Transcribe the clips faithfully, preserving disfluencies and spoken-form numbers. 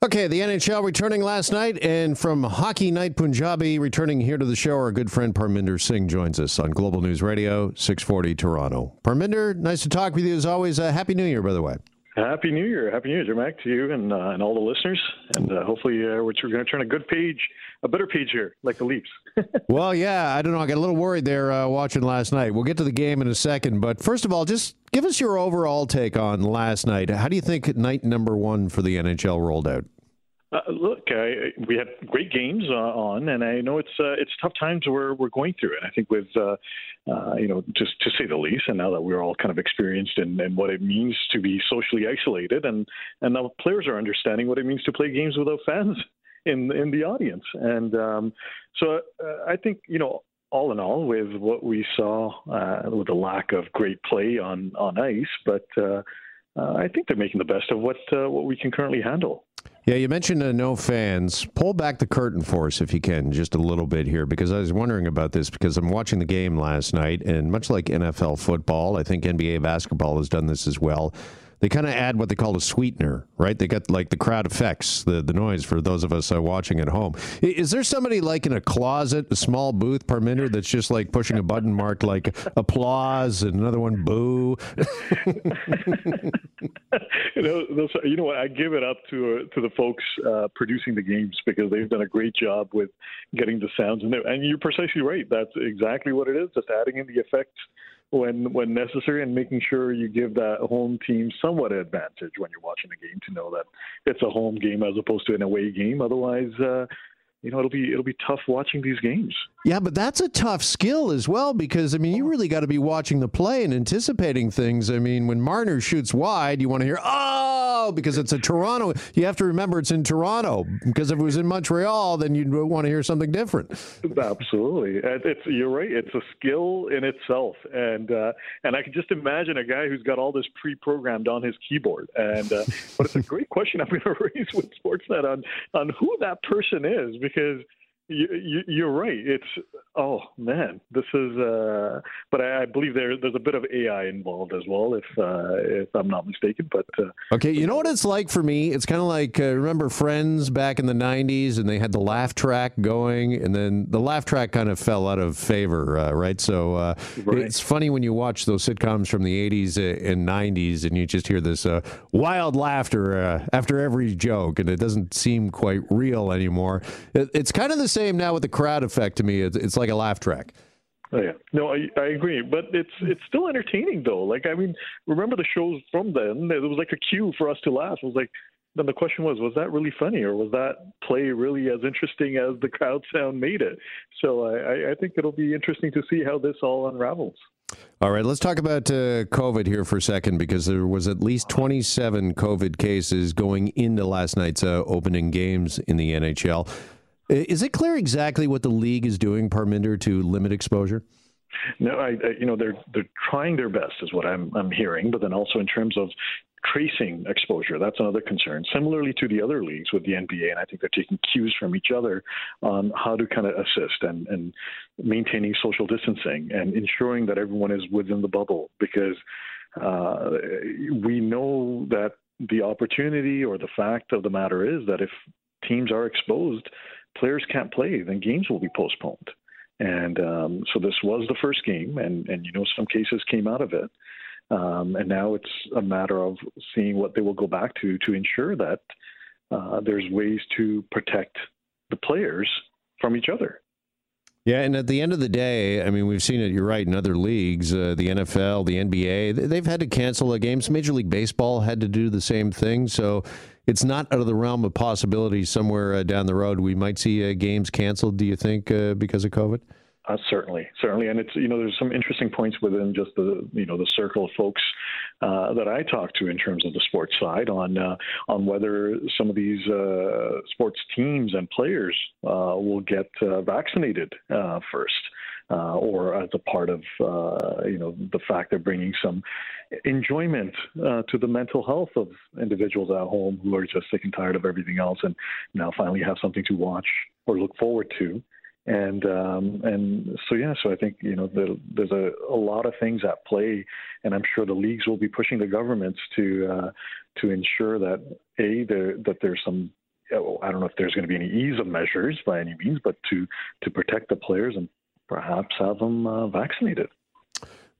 Okay, the N H L returning last night, and from Hockey Night Punjabi, returning here to the show, our good friend Parminder Singh joins us on Global News Radio, six forty Toronto. Parminder, nice to talk with you as always. Uh, Happy New Year, by the way. Happy New Year. Happy New Year, Mac, to you and, uh, and all the listeners. And uh, hopefully uh, we're going to turn a good page, a better page here, like the Leafs. Well, yeah, I don't know. I got a little worried there uh, watching last night. We'll get to the game in a second. But first of all, just give us your overall take on last night. How do you think night number one for the N H L rolled out? Uh, look, I, we had great games uh, on, and I know it's uh, it's tough times we're we're going through, and I think with uh, uh, you know just to say the least, and now that we're all kind of experienced in, in what it means to be socially isolated, and and now players are understanding what it means to play games without fans in in the audience, and um, so uh, I think you know. All in all, with what we saw, uh, with the lack of great play on, on ice, but uh, uh, I think they're making the best of what uh, what we can currently handle. Yeah, you mentioned uh, no fans. Pull back the curtain for us, if you can, just a little bit here, because I was wondering about this, because I'm watching the game last night, and much like N F L football, I think N B A basketball has done this as well. They kind of add what they call a sweetener, right? They got like the crowd effects, the, the noise for those of us uh, watching at home. Is there somebody like in a closet, a small booth, Parminder, that's just like pushing a button marked like applause and another one boo? you, know, those, you know what? I give it up to uh, to the folks uh, producing the games, because they've done a great job with getting the sounds in there. And you're precisely right. That's exactly what it is. Just adding in the effects when when necessary, and making sure you give that home team somewhat an advantage when you're watching the game to know that it's a home game as opposed to an away game. Otherwise, uh, you know, it'll be it'll be tough watching these games. Yeah, but that's a tough skill as well, because, I mean, you really got to be watching the play and anticipating things. I mean, when Marner shoots wide, you want to hear, oh, because it's a Toronto. You have to remember it's in Toronto, because if it was in Montreal, then you'd want to hear something different. Absolutely. It's, you're right. It's a skill in itself. And uh, and I can just imagine a guy who's got all this pre-programmed on his keyboard. And uh, but it's a great question I'm going to raise with Sportsnet on, on who that person is, because you, you, you're right. It's, oh, man, this is, uh, but I, I believe there, there's a bit of A I involved as well, if uh, if I'm not mistaken. But uh, okay, you know what it's like for me? It's kind of like, uh, remember Friends back in the nineties, and they had the laugh track going, and then the laugh track kind of fell out of favor, uh, right? So uh, right. It's funny when you watch those sitcoms from the eighties and nineties, and you just hear this uh, wild laughter uh, after every joke, and it doesn't seem quite real anymore. It, it's kind of the same Same now with the crowd effect. To me, it's, it's like a laugh track. Oh, yeah, no, I, I agree, but it's it's still entertaining though. Like, I mean, remember the shows from then? There was like a cue for us to laugh. It was like, then the question was, was that really funny, or was that play really as interesting as the crowd sound made it? So I, I think it'll be interesting to see how this all unravels. All right, let's talk about uh, COVID here for a second, because there was at least twenty-seven COVID cases going into last night's uh, opening games in the N H L. Is it clear exactly what the league is doing, Parminder, to limit exposure? No, I, I, you know, they're they're trying their best, is what I'm I'm hearing. But then also in terms of tracing exposure, that's another concern. Similarly to the other leagues with the N B A, and I think they're taking cues from each other on how to kind of assist and, and maintaining social distancing and ensuring that everyone is within the bubble, because uh, we know that the opportunity or the fact of the matter is that if teams are exposed, players can't play, then games will be postponed. And um, so this was the first game, and, and, you know, some cases came out of it. Um, and now it's a matter of seeing what they will go back to to ensure that uh, there's ways to protect the players from each other. Yeah, and at the end of the day, I mean, we've seen it, you're right, in other leagues, uh, the N F L, the N B A, they've had to cancel their games. Major League Baseball had to do the same thing, so it's not out of the realm of possibility somewhere uh, down the road we might see uh, games canceled, do you think, uh, because of COVID? Uh, certainly, certainly. And it's, you know, there's some interesting points within just the, you know, the circle of folks uh, that I talk to in terms of the sports side on, uh, on whether some of these uh, sports teams and players uh, will get uh, vaccinated uh, first. Uh, or as a part of, uh, you know, the fact they're bringing some enjoyment uh, to the mental health of individuals at home who are just sick and tired of everything else, and now finally have something to watch or look forward to. And um, and so, yeah, so I think, you know, the, there's a, a lot of things at play, and I'm sure the leagues will be pushing the governments to uh, to ensure that, A, there, that there's some I don't know if there's going to be any ease of measures by any means, but to, to protect the players and perhaps have them uh, vaccinated.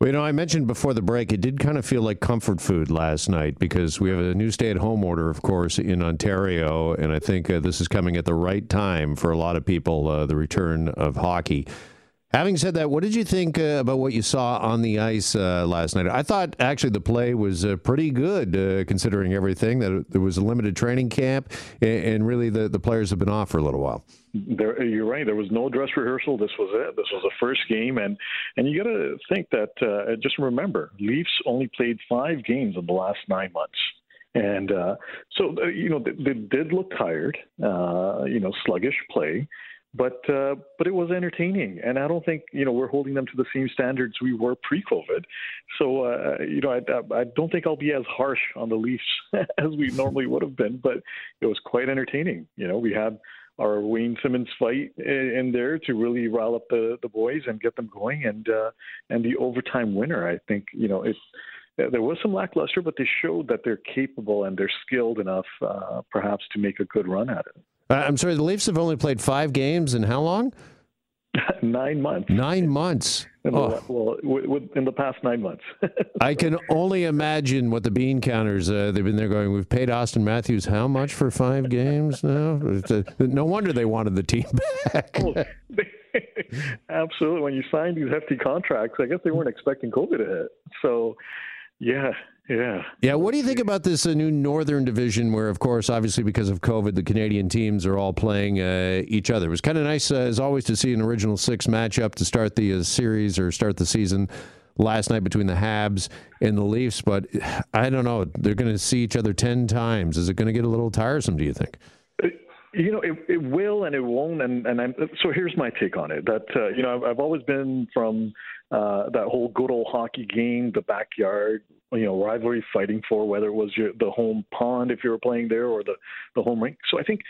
Well, you know, I mentioned before the break, it did kind of feel like comfort food last night because we have a new stay-at-home order, of course, in Ontario, and I think uh, this is coming at the right time for a lot of people, uh, the return of hockey. Having said that, what did you think uh, about what you saw on the ice uh, last night? I thought, actually, the play was uh, pretty good, uh, considering everything, that there was a limited training camp, and, and really the, the players have been off for a little while. There, you're right. There was no dress rehearsal. This was it. This was the first game. And, and you got to think that, uh, just remember, Leafs only played five games in the last nine months. And uh, so, uh, you know, they, they did look tired, uh, you know, sluggish play. But uh, but it was entertaining, and I don't think, you know, we're holding them to the same standards we were pre-COVID. So, uh, you know, I, I don't think I'll be as harsh on the Leafs as we normally would have been, but it was quite entertaining. You know, we had our Wayne Simmonds fight in there to really rile up the, the boys and get them going, and uh, and the overtime winner, I think, you know, it's... There was some lackluster, but they showed that they're capable and they're skilled enough, uh, perhaps, to make a good run at it. Uh, I'm sorry, the Leafs have only played five games in how long? Nine months. Nine months. In the, oh. Well, w- w- in the past nine months. so. I can only imagine what the bean counters, uh, they've been there going, we've paid Austin Matthews how much for five games now? A, no wonder they wanted the team back. oh, they- Absolutely. When you sign these hefty contracts, I guess they weren't expecting COVID to hit. So... Yeah, yeah. Yeah, what do you think about this uh, new Northern Division where, of course, obviously because of COVID, the Canadian teams are all playing uh, each other? It was kind of nice, uh, as always, to see an original six matchup to start the uh, series or start the season last night between the Habs and the Leafs. But I don't know, they're going to see each other ten times. Is it going to get a little tiresome, do you think? You know, it, it will and it won't. And, and I'm, so here's my take on it. That, uh, you know, I've, I've always been from... Uh, that whole good old hockey game, the backyard, you know, rivalry fighting for, whether it was your, the home pond if you were playing there or the, the home rink. So I think,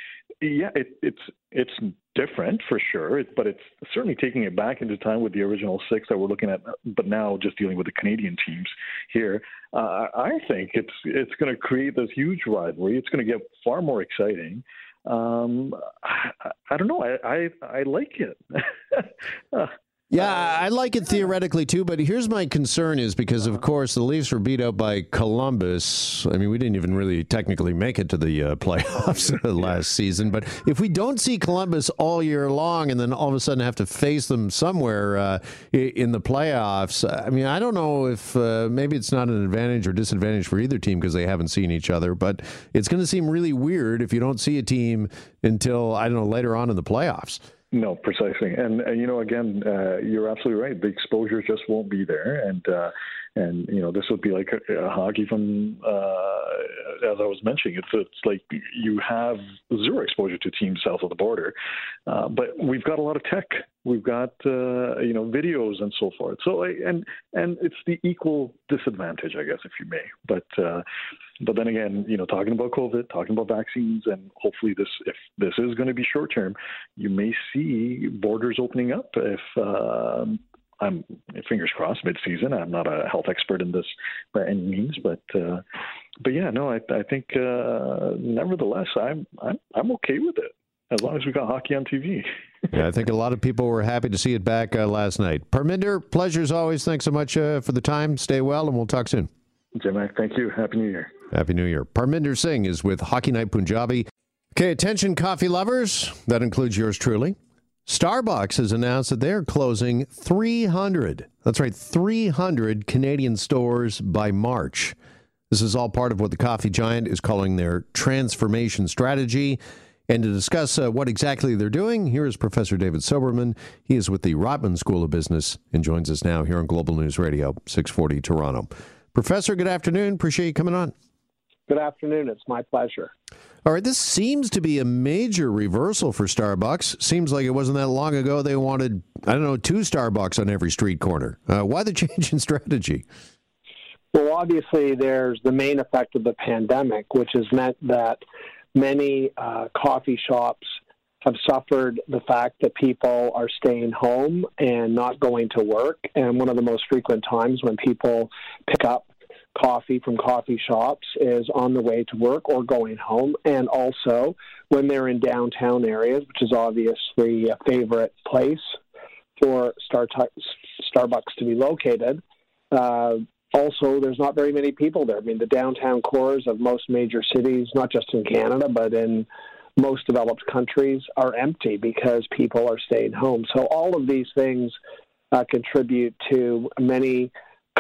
yeah, it, it's it's different for sure, but it's certainly taking it back into time with the original six that we're looking at, but now just dealing with the Canadian teams here. Uh, I think it's it's going to create this huge rivalry. It's going to get far more exciting. Um, I, I don't know. I, I, I like it. uh, Yeah, I like it theoretically, too, but here's my concern is because, of course, the Leafs were beat out by Columbus. I mean, we didn't even really technically make it to the uh, playoffs last season, but if we don't see Columbus all year long and then all of a sudden have to face them somewhere uh, in the playoffs, I mean, I don't know if uh, maybe it's not an advantage or disadvantage for either team because they haven't seen each other, but it's going to seem really weird if you don't see a team until, I don't know, later on in the playoffs. No, precisely. And, and, you know, again, uh, you're absolutely right. The exposure just won't be there. And, uh, and you know, this would be like a, a hockey from, uh, as I was mentioning, it's, it's like you have zero exposure to teams south of the border. Uh, but we've got a lot of tech. We've got, uh, you know, videos and so forth. So, and and it's the equal disadvantage, I guess, if you may. But uh, but then again, you know, talking about COVID, talking about vaccines, and hopefully this, if this is going to be short term, you may see borders opening up. If uh, I'm fingers crossed, mid season. I'm not a health expert in this by any means, but uh, but yeah, no, I, I think uh, nevertheless, I'm, I'm I'm okay with it. As long as we got hockey on T V. Yeah, I think a lot of people were happy to see it back uh, last night. Parminder, pleasure as always. Thanks so much uh, for the time. Stay well, and we'll talk soon. Jim, thank you. Happy New Year. Happy New Year. Parminder Singh is with Hockey Night Punjabi. Okay, attention coffee lovers. That includes yours truly. Starbucks has announced that they're closing three hundred, that's right, three hundred Canadian stores by March. This is all part of what the coffee giant is calling their transformation strategy. And to discuss uh, what exactly they're doing, here is Professor David Soberman. He is with the Rotman School of Business and joins us now here on Global News Radio, six forty Toronto. Professor, good afternoon. Appreciate you coming on. Good afternoon. It's my pleasure. All right. This seems to be a major reversal for Starbucks. Seems like it wasn't that long ago they wanted, I don't know, two Starbucks on every street corner. Uh, why the change in strategy? Well, obviously, there's the main effect of the pandemic, which has meant that many uh, coffee shops have suffered the fact that people are staying home and not going to work. And one of the most frequent times when people pick up coffee from coffee shops is on the way to work or going home, and also when they're in downtown areas, which is obviously a favorite place for Star- Starbucks to be located. Uh, also, there's not very many people there. I mean, the downtown cores of most major cities, not just in Canada, but in most developed countries, are empty because people are staying home. So all of these things uh, contribute to many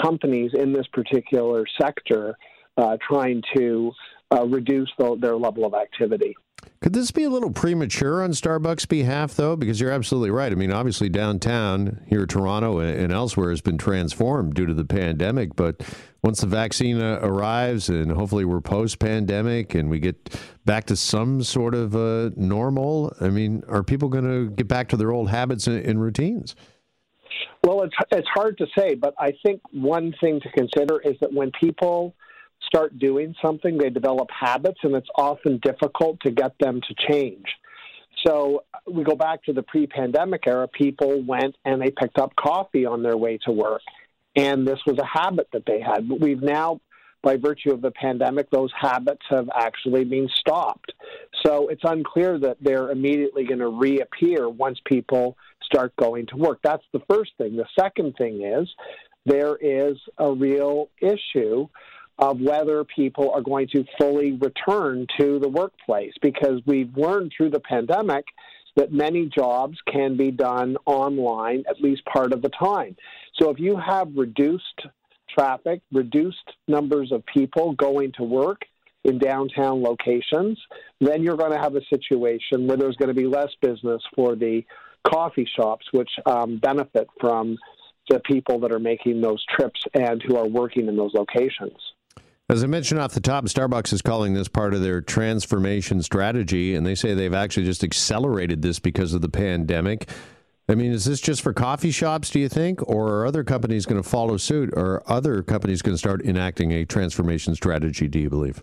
companies in this particular sector uh, trying to uh, reduce the, their level of activity. Could this be a little premature on Starbucks' behalf, though? Because you're absolutely right. I mean, obviously downtown here in Toronto and elsewhere has been transformed due to the pandemic. But once the vaccine uh, arrives, and hopefully we're post-pandemic and we get back to some sort of uh, normal, I mean, are people going to get back to their old habits and, and routines? Well, it's, it's hard to say, but I think one thing to consider is that when people start doing something, they develop habits, and it's often difficult to get them to change. So we go back to the pre-pandemic era. People went and they picked up coffee on their way to work, and this was a habit that they had. But we've now, by virtue of the pandemic, those habits have actually been stopped. So it's unclear that they're immediately going to reappear once people start going to work. That's the first thing. The second thing is there is a real issue of whether people are going to fully return to the workplace, because we've learned through the pandemic that many jobs can be done online at least part of the time. So if you have reduced traffic, reduced numbers of people going to work in downtown locations, then you're going to have a situation where there's going to be less business for the coffee shops, which um, benefit from the people that are making those trips and who are working in those locations. As I mentioned off the top, Starbucks is calling this part of their transformation strategy, and they say they've actually just accelerated this because of the pandemic. I mean, is this just for coffee shops, do you think, or are other companies going to follow suit, or are other companies going to start enacting a transformation strategy, do you believe?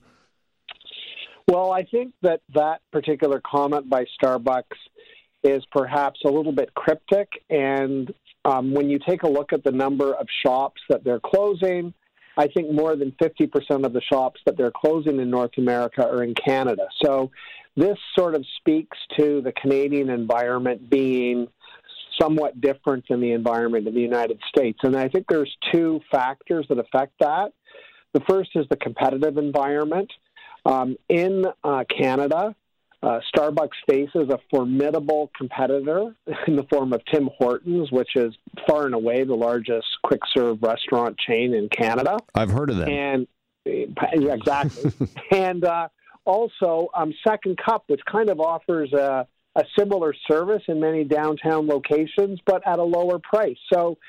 Well, I think that that particular comment by Starbucks is perhaps a little bit cryptic, and um, when you take a look at the number of shops that they're closing, I think more than fifty percent of the shops that they're closing in North America are in Canada. So this sort of speaks to the Canadian environment being somewhat different than the environment in the United States. And I think there's two factors that affect that. The first is the competitive environment. Um, in uh, Canada, uh, Starbucks faces a formidable competitor in the form of Tim Hortons, which is far and away the largest quick-serve restaurant chain in Canada. I've heard of them. And, yeah, exactly. and uh, also um, Second Cup, which kind of offers a, a similar service in many downtown locations, but at a lower price. So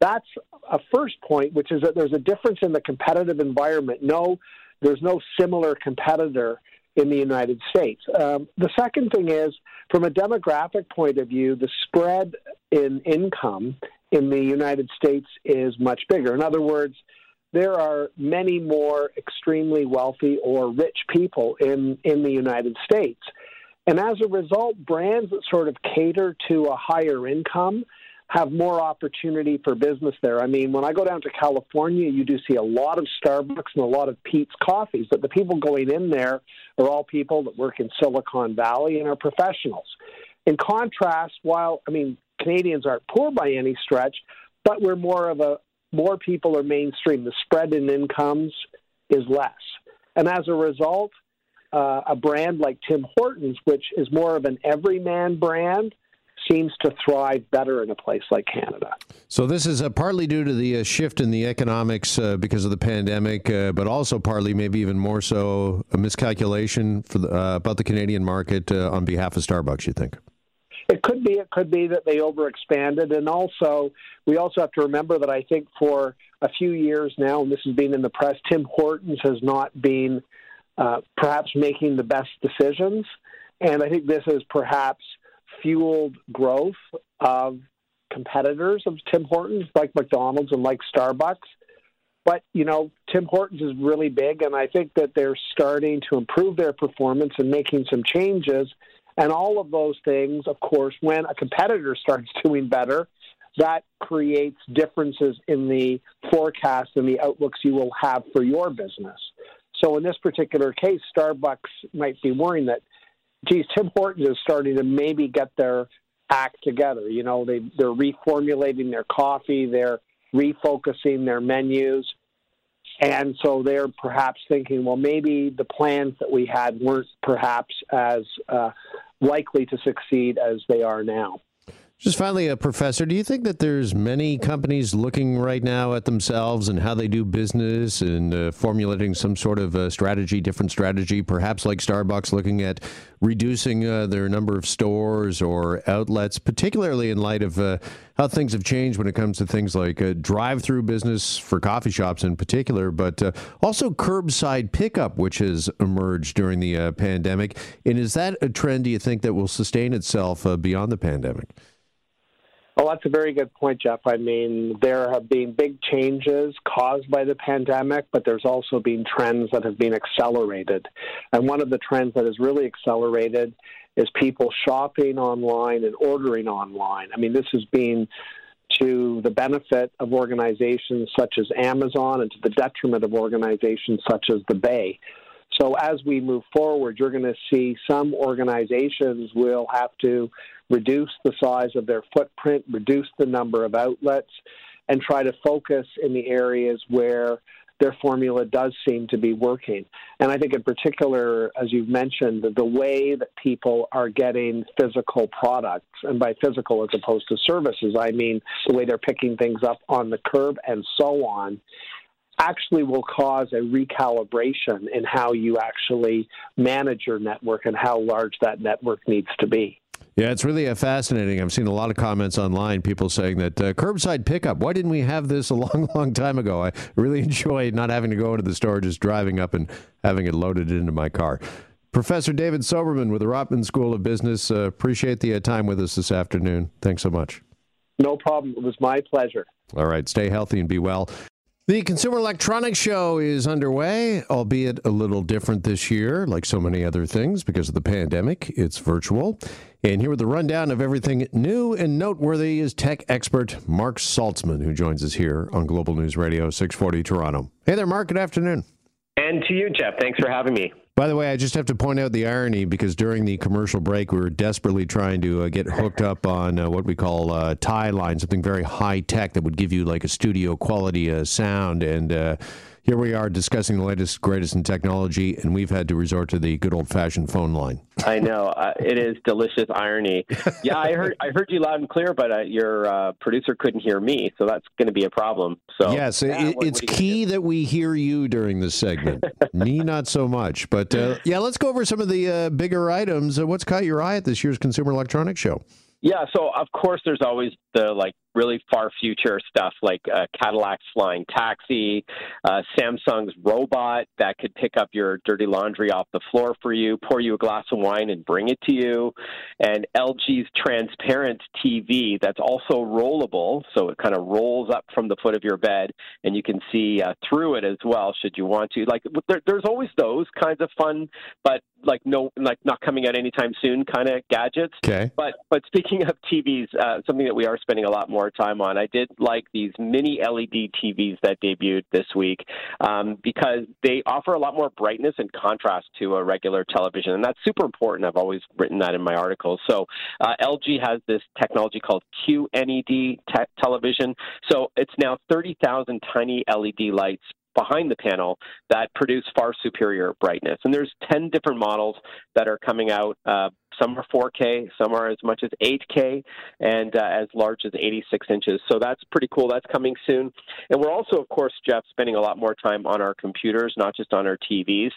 that's a first point, which is that there's a difference in the competitive environment. No, there's no similar competitor in the United States. Um, the second thing is, from a demographic point of view, the spread in income in the United States is much bigger. In other words, there are many more extremely wealthy or rich people in, in the United States. And as a result, brands that sort of cater to a higher income have more opportunity for business there. I mean, when I go down to California, you do see a lot of Starbucks and a lot of Pete's coffees, but the people going in there are all people that work in Silicon Valley and are professionals. In contrast, while, I mean, Canadians aren't poor by any stretch, but we're more of a, more people are mainstream. The spread in incomes is less. And as a result, uh, a brand like Tim Hortons, which is more of an everyman brand, seems to thrive better in a place like Canada. So this is uh, partly due to the uh, shift in the economics uh, because of the pandemic, uh, but also partly, maybe even more so, a miscalculation for the, uh, about the Canadian market uh, on behalf of Starbucks, you think? It could be. It could be that they overexpanded. And also, we also have to remember that I think for a few years now, and this has been in the press, Tim Hortons has not been uh, perhaps making the best decisions. And I think this is perhaps fueled growth of competitors of Tim Hortons, like McDonald's and like Starbucks. But, you know, Tim Hortons is really big, and I think that they're starting to improve their performance and making some changes. And all of those things, of course, when a competitor starts doing better, that creates differences in the forecast and the outlooks you will have for your business. So in this particular case, Starbucks might be worrying that, geez, Tim Hortons is starting to maybe get their act together. You know, they, they're reformulating their coffee, they're refocusing their menus. And so they're perhaps thinking, well, maybe the plans that we had weren't perhaps as uh, likely to succeed as they are now. Just finally, uh, Professor, do you think that there's many companies looking right now at themselves and how they do business and uh, formulating some sort of uh, strategy, different strategy, perhaps like Starbucks looking at reducing uh, their number of stores or outlets, particularly in light of uh, how things have changed when it comes to things like uh, drive-through business for coffee shops in particular, but uh, also curbside pickup, which has emerged during the uh, pandemic. And is that a trend, do you think, that will sustain itself uh, beyond the pandemic? Well, that's a very good point, Jeff. I mean, there have been big changes caused by the pandemic, but there's also been trends that have been accelerated. And one of the trends that has really accelerated is people shopping online and ordering online. I mean, this has been to the benefit of organizations such as Amazon and to the detriment of organizations such as the Bay. So as we move forward, you're going to see some organizations will have to reduce the size of their footprint, reduce the number of outlets, and try to focus in the areas where their formula does seem to be working. And I think in particular, as you've mentioned, the way that people are getting physical products, and by physical as opposed to services, I mean the way they're picking things up on the curb and so on, actually will cause a recalibration in how you actually manage your network and how large that network needs to be. Yeah, it's really uh, fascinating. I've seen a lot of comments online, people saying that uh, curbside pickup, why didn't we have this a long, long time ago? I really enjoy not having to go into the store, just driving up and having it loaded into my car. Professor David Soberman with the Rotman School of Business, uh, appreciate the uh, time with us this afternoon. Thanks so much. No problem. It was my pleasure. All right. Stay healthy and be well. The Consumer Electronics Show is underway, albeit a little different this year, like so many other things, because of the pandemic. It's virtual. And here with the rundown of everything new and noteworthy is tech expert Mark Saltzman, who joins us here on Global News Radio six forty Toronto. Hey there, Mark. Good afternoon. And to you, Jeff. Thanks for having me. By the way, I just have to point out the irony, because during the commercial break, we were desperately trying to uh, get hooked up on uh, what we call uh, tie line, something very high tech that would give you like a studio quality uh, sound. And uh, here we are discussing the latest, greatest in technology, and we've had to resort to the good old fashioned phone line. I know uh, it is delicious irony. Yeah, I heard I heard you loud and clear, but uh, your uh, producer couldn't hear me, so that's going to be a problem. So yes, yeah, it, what, it's what key that we hear you during this segment. Me, not so much, but. But, uh, yeah, let's go over some of the uh, bigger items. Uh, what's caught your eye at this year's Consumer Electronics Show? Yeah, so, of course, there's always the, like, really far future stuff, like uh, Cadillac's flying taxi, uh, Samsung's robot that could pick up your dirty laundry off the floor for you, pour you a glass of wine and bring it to you, and L G's transparent T V that's also rollable, so it kind of rolls up from the foot of your bed, and you can see uh, through it as well, should you want to. Like, there, there's always those kinds of fun, but, like, no, like not coming out anytime soon kind of gadgets. Okay. But, but speaking of T Vs, uh, something that we are spending a lot more time on. I did like these mini L E D T Vs that debuted this week um, because they offer a lot more brightness and contrast to a regular television, and that's super important. I've always written that in my articles. So uh, L G has this technology called Q N E D te- television. So it's now thirty thousand tiny L E D lights behind the panel that produce far superior brightness. And there's ten different models that are coming out. Uh, some are four K, some are as much as eight K, and uh, as large as eighty-six inches. So that's pretty cool. That's coming soon. And we're also, of course, Jeff, spending a lot more time on our computers, not just on our T Vs.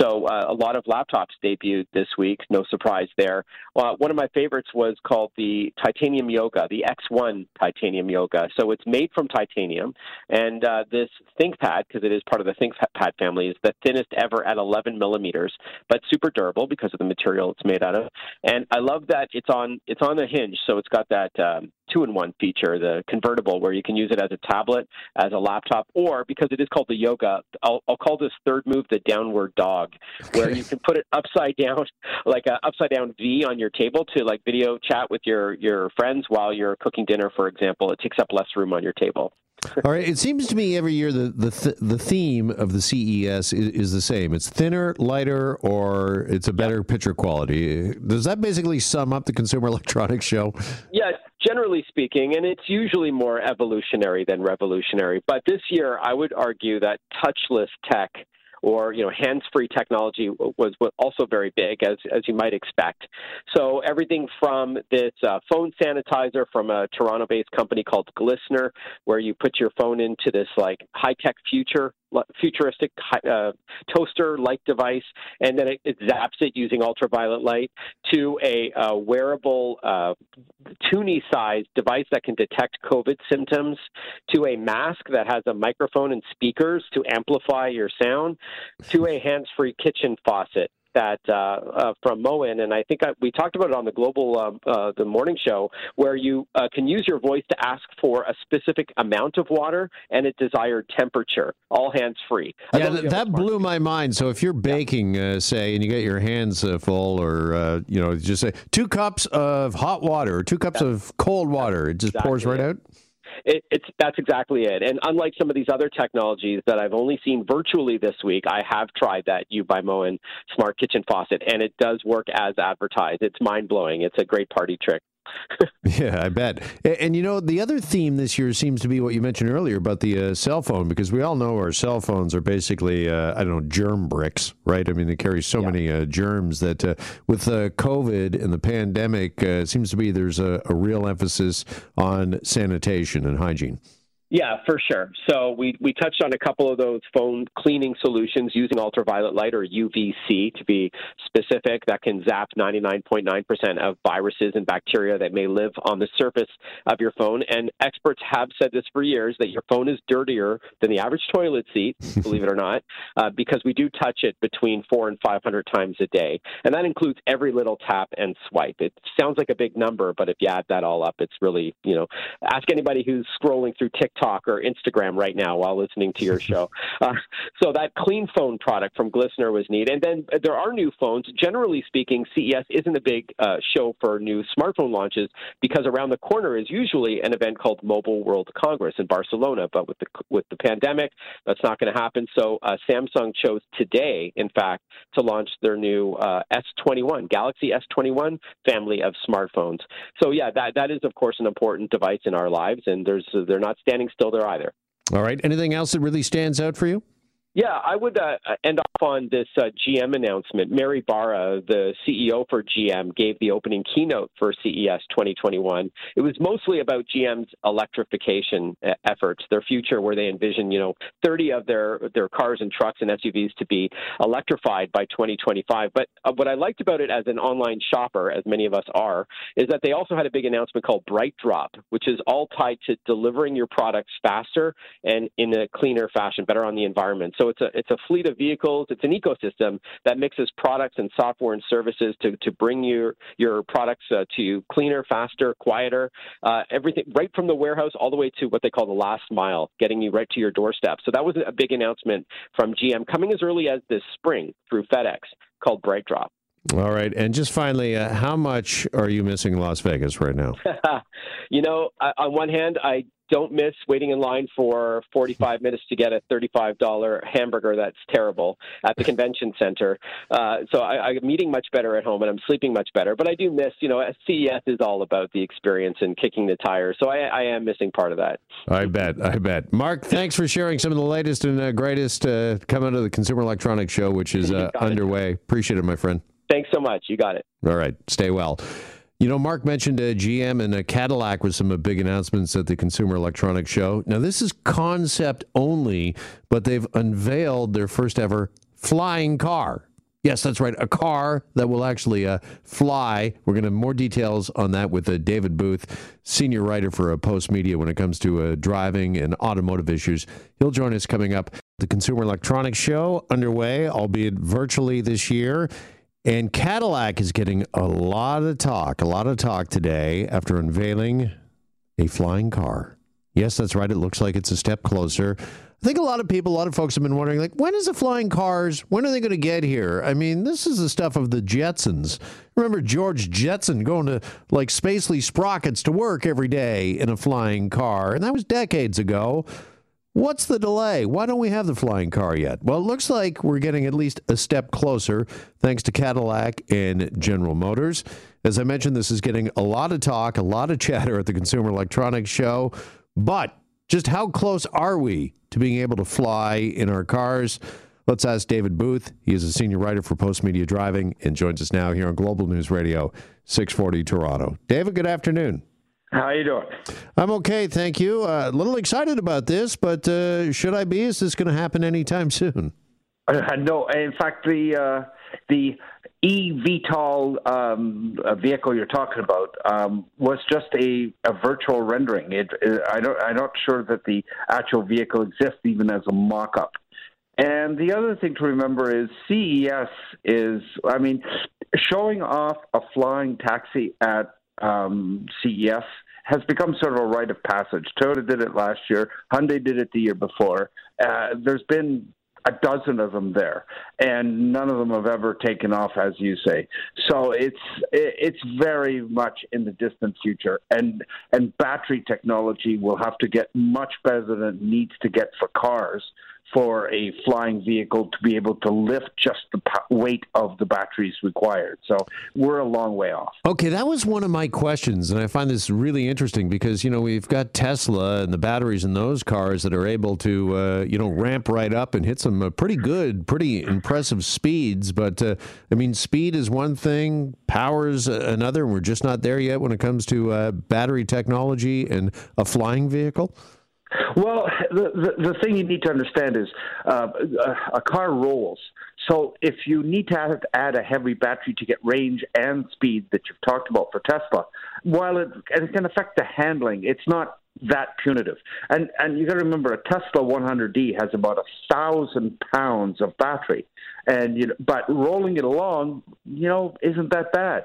So uh, a lot of laptops debuted this week. No surprise there. Uh, one of my favorites was called the Titanium Yoga, the X one Titanium Yoga. So it's made from titanium. And uh, this ThinkPad, because it is part of the ThinkPad family, is the thinnest ever at eleven millimeters, but super durable because of the material it's made out of. And I love that it's on it's on a hinge, so it's got that um, two-in-one feature, the convertible, where you can use it as a tablet, as a laptop, or because it is called the yoga, I'll, I'll call this third move the downward dog, where you can put it upside down, like a upside down V on your table to like video chat with your, your friends while you're cooking dinner, for example. It takes up less room on your table. All right. It seems to me every year the the, th- the theme of the C E S is, is the same. It's thinner, lighter, or it's a better picture quality. Does that basically sum up the Consumer Electronics Show? Yeah, generally speaking, and it's usually more evolutionary than revolutionary. But this year, I would argue that touchless tech, or you know, hands-free technology was also very big, as as you might expect. So everything from this uh, phone sanitizer from a Toronto-based company called Glissner, where you put your phone into this like high-tech future, futuristic uh, toaster-like device, and then it, it zaps it using ultraviolet light, to a uh, wearable, uh, toonie-sized device that can detect COVID symptoms, to a mask that has a microphone and speakers to amplify your sound, to a hands-free kitchen faucet that uh, uh, from Moen, and I think I, we talked about it on the Global uh, uh, the Morning Show, where you uh, can use your voice to ask for a specific amount of water and a desired temperature, all hands-free. Yeah, that, that blew my mind. So if you're baking, yeah. uh, say, and you get your hands uh, full, or uh, you know, just say two cups of hot water, or two cups that's, of cold water, it just exactly pours right it. out. It, it's that's exactly it. And unlike some of these other technologies that I've only seen virtually this week, I have tried that U by Moen smart kitchen faucet, and it does work as advertised. It's mind-blowing. It's a great party trick. Yeah, I bet. And, and, you know, the other theme this year seems to be what you mentioned earlier about the uh, cell phone, because we all know our cell phones are basically, uh, I don't know, germ bricks, right? I mean, they carry so yeah. many uh, germs that uh, with uh, COVID and the pandemic, uh, it seems to be there's a, a real emphasis on sanitation and hygiene. Yeah, for sure. So we, we touched on a couple of those phone cleaning solutions using ultraviolet light, or U V C to be specific, that can zap ninety-nine point nine percent of viruses and bacteria that may live on the surface of your phone. And experts have said this for years, that your phone is dirtier than the average toilet seat, believe it or not, uh, because we do touch it between four and five hundred times a day. And that includes every little tap and swipe. It sounds like a big number, but if you add that all up, it's really, you know, ask anybody who's scrolling through TikTok or Instagram right now while listening to your show. Uh, so that clean phone product from Glissner was neat. And then there are new phones. Generally speaking, C E S isn't a big uh, show for new smartphone launches, because around the corner is usually an event called Mobile World Congress in Barcelona. But with the with the pandemic, that's not going to happen. So uh, Samsung chose today, in fact, to launch their new uh, S twenty-one, Galaxy S twenty-one family of smartphones. So yeah, that that is, of course, an important device in our lives. And there's they're not standing still there either. All right. Anything else that really stands out for you? Yeah, I would uh, end off on this uh, G M announcement. Mary Barra, the C E O for G M, gave the opening keynote for C E S twenty twenty-one. It was mostly about G M's electrification efforts, their future, where they envision, you know, thirty of their, their cars and trucks and S U Vs to be electrified by twenty twenty-five. But uh, what I liked about it as an online shopper, as many of us are, is that they also had a big announcement called Bright Drop, which is all tied to delivering your products faster and in a cleaner fashion, better on the environment. So So it's a it's a fleet of vehicles. It's an ecosystem that mixes products and software and services to, to bring your your products uh, to you cleaner, faster, quieter, uh, everything right from the warehouse all the way to what they call the last mile, getting you right to your doorstep. So that was a big announcement from G M coming as early as this spring through FedEx called Bright Drop. All right. And just finally, uh, how much are you missing Las Vegas right now? You know, I, on one hand, I don't miss waiting in line for forty-five minutes to get a thirty-five dollars hamburger that's terrible at the convention center. Uh, so I, I'm eating much better at home, and I'm sleeping much better. But I do miss, you know, C E S is all about the experience and kicking the tires. So I, I am missing part of that. I bet. I bet. Mark, thanks for sharing some of the latest and uh, greatest uh, coming out of the Consumer Electronics Show, which is uh, underway. It. Appreciate it, my friend. Thanks so much. You got it. All right. Stay well. You know, Mark mentioned uh, G M and uh, Cadillac with some uh, big announcements at the Consumer Electronics Show. Now, this is concept only, but they've unveiled their first ever flying car. Yes, that's right. A car that will actually uh, fly. We're going to have more details on that with uh, David Booth, senior writer for uh, Post Media when it comes to uh, driving and automotive issues. He'll join us coming up. The Consumer Electronics Show underway, albeit virtually this year. And Cadillac is getting a lot of talk, a lot of talk today after unveiling a flying car. Yes, that's right. It looks like it's a step closer. I think a lot of people, a lot of folks have been wondering, like, when is the flying cars, when are they going to get here? I mean, this is the stuff of the Jetsons. Remember George Jetson going to, like, Spacely Sprockets to work every day in a flying car, and that was decades ago. What's the delay? Why don't we have the flying car yet? Well, it looks like we're getting at least a step closer, thanks to Cadillac and General Motors. As I mentioned, this is getting a lot of talk, a lot of chatter at the Consumer Electronics Show. But just how close are we to being able to fly in our cars? Let's ask David Booth. He is a senior writer for Post Media Driving and joins us now here on Global News Radio, six forty Toronto. David, good afternoon. How are you doing? I'm okay, thank you. Uh, a little excited about this, but uh, should I be? Is this going to happen anytime soon? Uh, no. In fact, the uh, the eVTOL um, vehicle you're talking about um, was just a, a virtual rendering. It, it, I don't, I'm not sure that the actual vehicle exists even as a mock-up. And the other thing to remember is C E S is, I mean, showing off a flying taxi at Um, C E S has become sort of a rite of passage. Toyota did it last year. Hyundai did it the year before. Uh, there's been a dozen of them there, and none of them have ever taken off, as you say. So it's it's very much in the distant future, and and battery technology will have to get much better than it needs to get for cars for a flying vehicle to be able to lift just the weight of the batteries required. So we're a long way off. Okay, that was one of my questions, and I find this really interesting because, you know, we've got Tesla and the batteries in those cars that are able to, uh, you know, ramp right up and hit some uh, pretty good, pretty impressive speeds. But, uh, I mean, speed is one thing, power is another, and we're just not there yet when it comes to uh, battery technology and a flying vehicle. Well, the, the the thing you need to understand is uh, a, a car rolls. So if you need to add, add a heavy battery to get range and speed that you've talked about for Tesla, while it, it can affect the handling, it's not that punitive. And and you got to remember, a Tesla one hundred D has about a thousand pounds of battery, and you know, but rolling it along, you know, isn't that bad.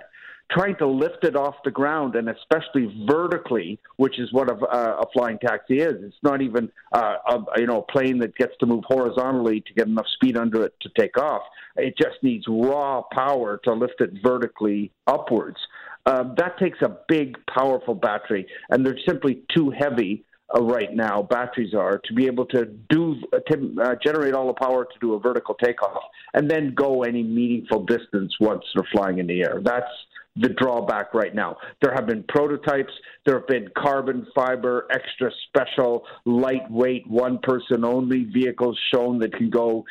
Trying to lift it off the ground, and especially vertically, which is what a, uh, a flying taxi is. It's not even uh, a, you know, a plane that gets to move horizontally to get enough speed under it to take off. It just needs raw power to lift it vertically upwards. Uh, that takes a big, powerful battery, and they're simply too heavy uh, right now, batteries are, to be able to do to, uh, generate all the power to do a vertical takeoff and then go any meaningful distance once they're flying in the air. That's the drawback right now. There have been prototypes. There have been carbon fiber, extra special, lightweight, one-person-only vehicles shown that can go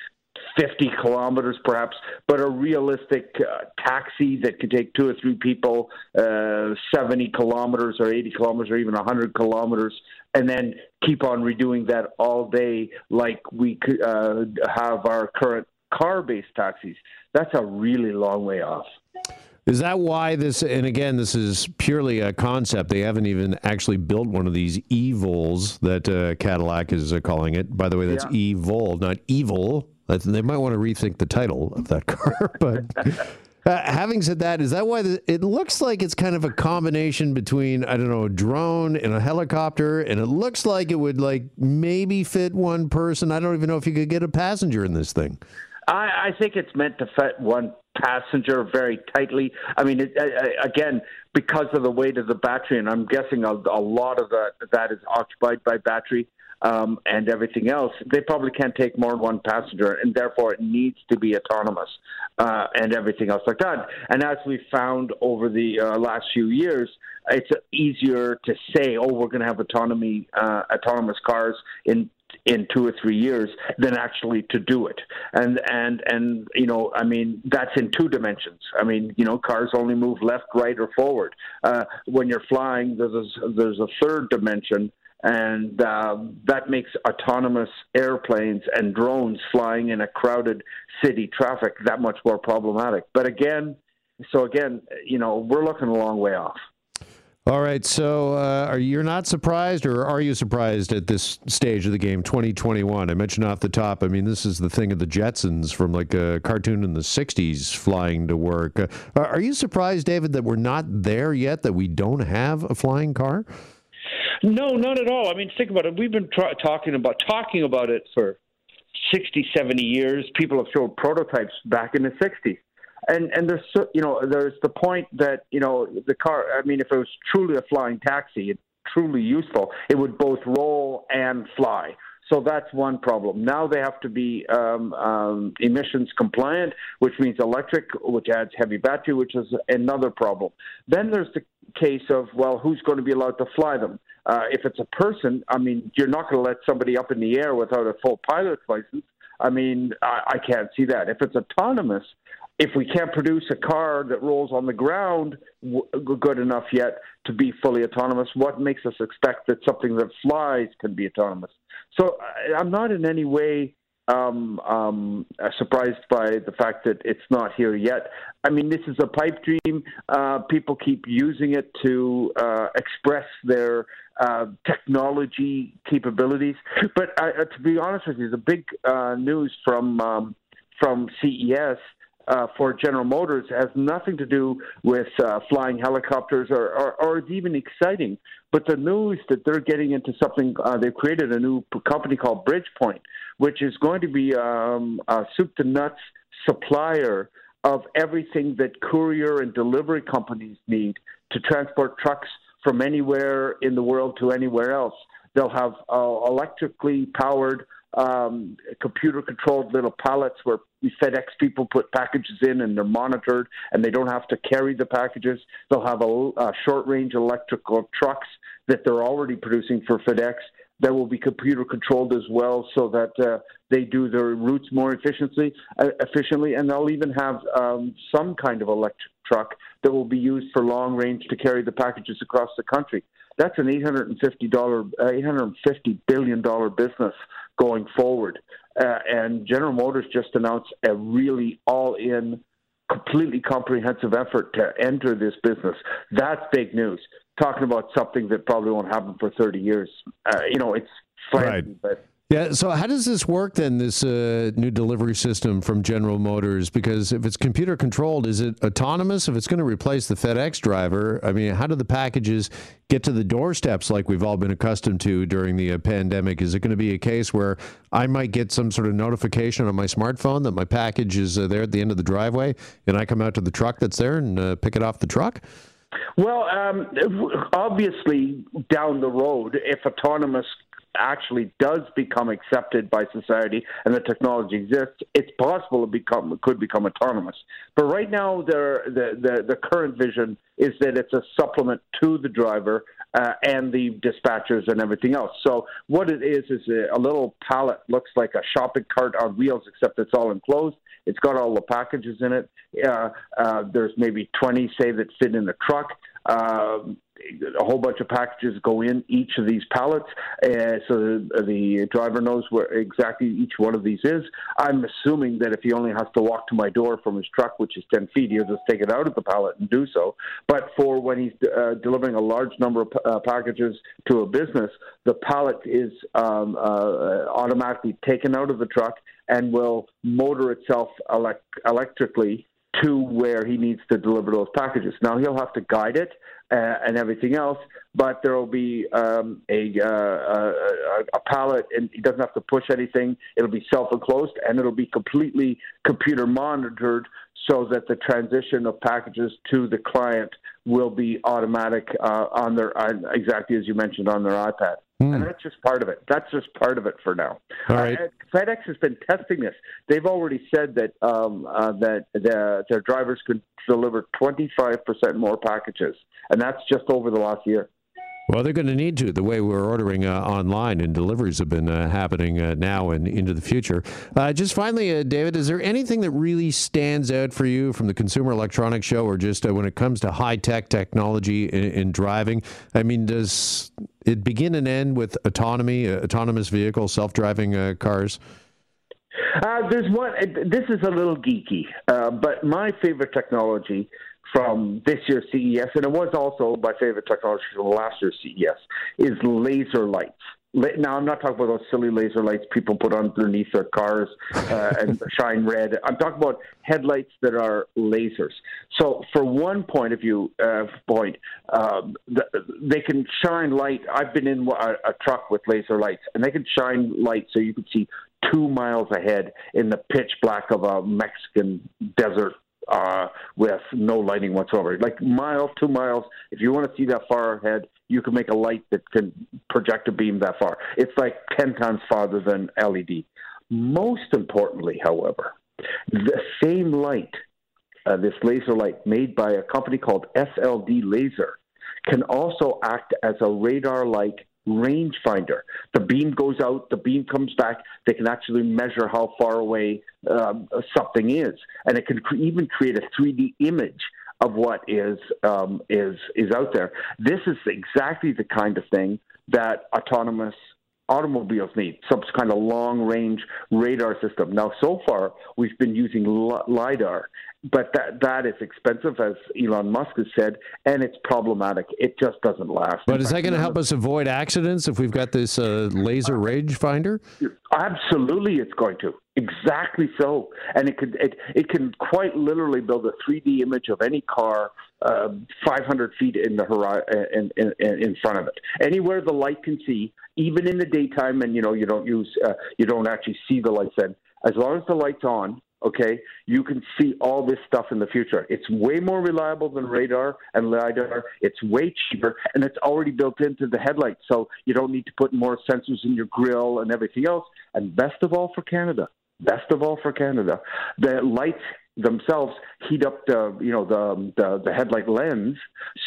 fifty kilometers perhaps, but a realistic uh, taxi that can take two or three people uh, seventy kilometers or eighty kilometers or even one hundred kilometers, and then keep on redoing that all day like we uh, have our current car-based taxis. That's a really long way off. Is that why this, and again, this is purely a concept. They haven't even actually built one of these eVols that uh, Cadillac is uh, calling it. By the way, that's yeah. eVol, not evil. That's, they might want to rethink the title of that car. But uh, having said that, is that why the, it looks like it's kind of a combination between, I don't know, a drone and a helicopter, and it looks like it would like maybe fit one person. I don't even know if you could get a passenger in this thing. I, I think it's meant to fit one passenger very tightly. I mean, it, uh, again, because of the weight of the battery, and I'm guessing a, a lot of the, that is occupied by battery um, and everything else, they probably can't take more than one passenger, and therefore it needs to be autonomous uh, and everything else like that. And as we found over the uh, last few years, it's easier to say, oh, we're going to have autonomy, uh, autonomous cars in in two or three years than actually to do it. And, and, and, you know, I mean, that's in two dimensions. I mean, you know, cars only move left, right, or forward. Uh, when you're flying, there's a, there's a third dimension, and uh, that makes autonomous airplanes and drones flying in a crowded city traffic that much more problematic. But again, so again, you know, we're looking a long way off. All right, so uh, are you not surprised, or are you surprised at this stage of the game, twenty twenty-one? I mentioned off the top, I mean, this is the thing of the Jetsons from like a cartoon in the sixties flying to work. Uh, are you surprised, David, that we're not there yet, that we don't have a flying car? No, not at all. I mean, think about it. We've been tra- talking about talking about it for sixty, seventy years. People have showed prototypes back in the sixties. And and there's you know there's the point that you know the car. I mean, if it was truly a flying taxi, it's truly useful. It would both roll and fly. So that's one problem. Now they have to be um, um, emissions compliant, which means electric, which adds heavy battery, which is another problem. Then there's the case of, well, who's going to be allowed to fly them? Uh, if it's a person, I mean, you're not going to let somebody up in the air without a full pilot's license. I mean, I, I can't see that. If it's autonomous, if we can't produce a car that rolls on the ground w- good enough yet to be fully autonomous, what makes us expect that something that flies can be autonomous? So I, I'm not in any way um, um, surprised by the fact that it's not here yet. I mean, this is a pipe dream. Uh, people keep using it to uh, express their uh, technology capabilities. But I, uh, to be honest with you, the big uh, news from um, from C E S Uh, for General Motors has nothing to do with uh, flying helicopters or, or, or it's even exciting. But the news that they're getting into something, uh, they've created a new company called Bridgepoint, which is going to be um, a soup-to-nuts supplier of everything that courier and delivery companies need to transport trucks from anywhere in the world to anywhere else. They'll have uh, electrically powered Um, computer-controlled little pallets where FedEx people put packages in and they're monitored and they don't have to carry the packages. They'll have a, a short-range electrical trucks that they're already producing for FedEx that will be computer-controlled as well so that uh, they do their routes more efficiently, uh, efficiently. And they'll even have um, some kind of electric truck that will be used for long-range to carry the packages across the country. That's an eight hundred fifty billion dollars business going forward. Uh, and General Motors just announced a really all-in, completely comprehensive effort to enter this business. That's big news. Talking about something that probably won't happen for thirty years. Uh, you know, it's flashy, right. but... Yeah, so how does this work then, this uh, new delivery system from General Motors? Because if it's computer controlled, is it autonomous? If it's going to replace the FedEx driver, I mean, how do the packages get to the doorsteps like we've all been accustomed to during the uh, pandemic? Is it going to be a case where I might get some sort of notification on my smartphone that my package is uh, there at the end of the driveway, and I come out to the truck that's there and uh, pick it off the truck? Well, um, obviously, down the road, if autonomous actually does become accepted by society and the technology exists, it's possible it become could become autonomous. But right now, the the the current vision is that it's a supplement to the driver uh, and the dispatchers and everything else. So what it is is a, a little pallet, looks like a shopping cart on wheels, except it's all enclosed. It's got all the packages in it. Uh, uh, there's maybe twenty, say, that fit in the truck. Um, a whole bunch of packages go in each of these pallets, uh, so the, the driver knows where exactly each one of these is. I'm assuming that if he only has to walk to my door from his truck, which is ten feet, he'll just take it out of the pallet and do so. But for when he's uh, delivering a large number of uh, packages to a business, the pallet is um, uh, automatically taken out of the truck and will motor itself elect- electrically to where he needs to deliver those packages. Now, he'll have to guide it uh, and everything else, but there will be um, a, uh, a, a pallet, and he doesn't have to push anything. It'll be self-enclosed, and it'll be completely computer-monitored so that the transition of packages to the client will be automatic uh, on their uh, exactly as you mentioned, on their iPad. Mm. And that's just part of it. That's just part of it for now. All right. Uh, FedEx has been testing this. They've already said that um, uh, that the, their drivers could deliver twenty-five percent more packages, and that's just over the last year. Well, they're going to need to, the way we're ordering uh, online, and deliveries have been uh, happening uh, now and into the future. Uh, just finally, uh, David, is there anything that really stands out for you from the Consumer Electronics Show, or just uh, when it comes to high-tech technology in, in driving? I mean, does it begin and end with autonomy, uh, autonomous vehicles, self-driving uh, cars? Uh, there's one. This is a little geeky, uh, but my favorite technology from this year's C E S, and it was also my favorite technology from last year's C E S, is laser lights. Now, I'm not talking about those silly laser lights people put underneath their cars uh, and shine red. I'm talking about headlights that are lasers. So for one point of view, uh, point, uh, they can shine light. I've been in a, a truck with laser lights, and they can shine light so you can see two miles ahead in the pitch black of a Mexican desert uh, with no lighting whatsoever. Like mile, two miles, if you want to see that far ahead, you can make a light that can project a beam that far. It's like ten times farther than L E D. Most importantly, however, the same light, uh, this laser light made by a company called S L D Laser, can also act as a radar-like rangefinder. The beam goes out, the beam comes back. They can actually measure how far away um, something is, and it can cre- even create a three D image of what is um, is is out there. This is exactly the kind of thing that autonomous automobiles need, some kind of long-range radar system. Now, so far, we've been using lidar, but that that is expensive, as Elon Musk has said, and it's problematic. It just doesn't last. But is that going to help us avoid accidents if we've got this uh, laser range finder? Absolutely, it's going to. Exactly so, and it could it it can quite literally build a three D image of any car uh, five hundred feet in the hori- in, in in front of it. Anywhere the light can see, even in the daytime, and you know you don't use uh, you don't actually see the lights then. As long as the light's on, okay, you can see all this stuff in the future. It's way more reliable than radar and lidar. It's way cheaper, and it's already built into the headlights, so you don't need to put more sensors in your grill and everything else. And best of all for Canada. Best of all for Canada, the lights themselves heat up the you know the, the the headlight lens,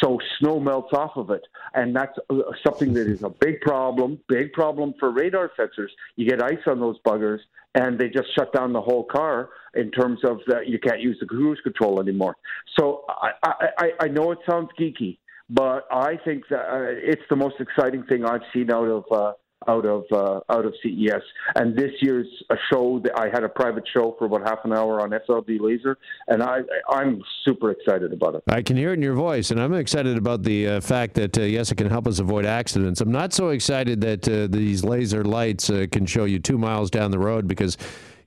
so snow melts off of it, and that's something that is a big problem, big problem for radar sensors. You get ice on those buggers, and they just shut down the whole car in terms of that you can't use the cruise control anymore. So I I, I know it sounds geeky, but I think that it's the most exciting thing I've seen out of. Uh, out of uh, out of C E S. And this year's a show that I had a private show for about half an hour on S L D Laser, and I, I'm super excited about it. I can hear it in your voice, and I'm excited about the uh, fact that, uh, yes, it can help us avoid accidents. I'm not so excited that uh, these laser lights uh, can show you two miles down the road, because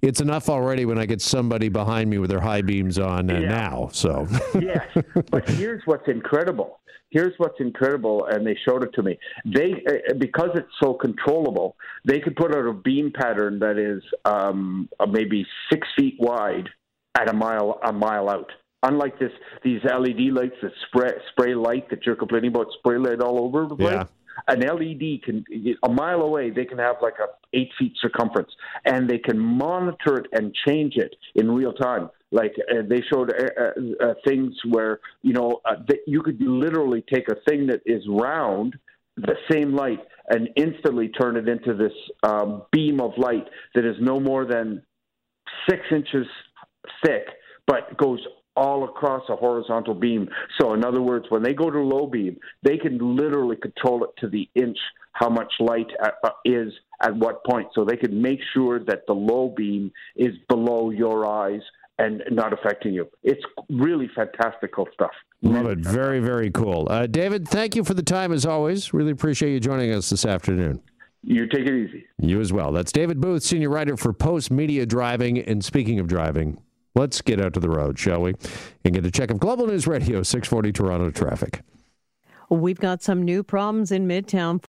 it's enough already when I get somebody behind me with their high beams on uh, yeah. now. So yes, but here's what's incredible. Here's what's incredible, and they showed it to me. They, uh, because it's so controllable, they could put out a beam pattern that is um, uh, maybe six feet wide at a mile a mile out. Unlike this, these L E D lights that spray spray light that you're complaining about, spray light all over the place. Yeah. An L E D can a mile away. They can have like a eight feet circumference, and they can monitor it and change it in real time. Like uh, they showed uh, uh, things where you know uh, that you could literally take a thing that is round, the same light, and instantly turn it into this um, beam of light that is no more than six inches thick, but goes all across a horizontal beam. So in other words, when they go to low beam, they can literally control it to the inch how much light at, uh, is at what point. So they can make sure that the low beam is below your eyes and not affecting you. It's really fantastical stuff. Love it. Very, very cool. Uh, David, thank you for the time as always. Really appreciate you joining us this afternoon. You take it easy. You as well. That's David Booth, senior writer for Post Media Driving. And speaking of driving, let's get out to the road, shall we? And get a check of Global News Radio, six forty Toronto traffic. We've got some new problems in Midtown.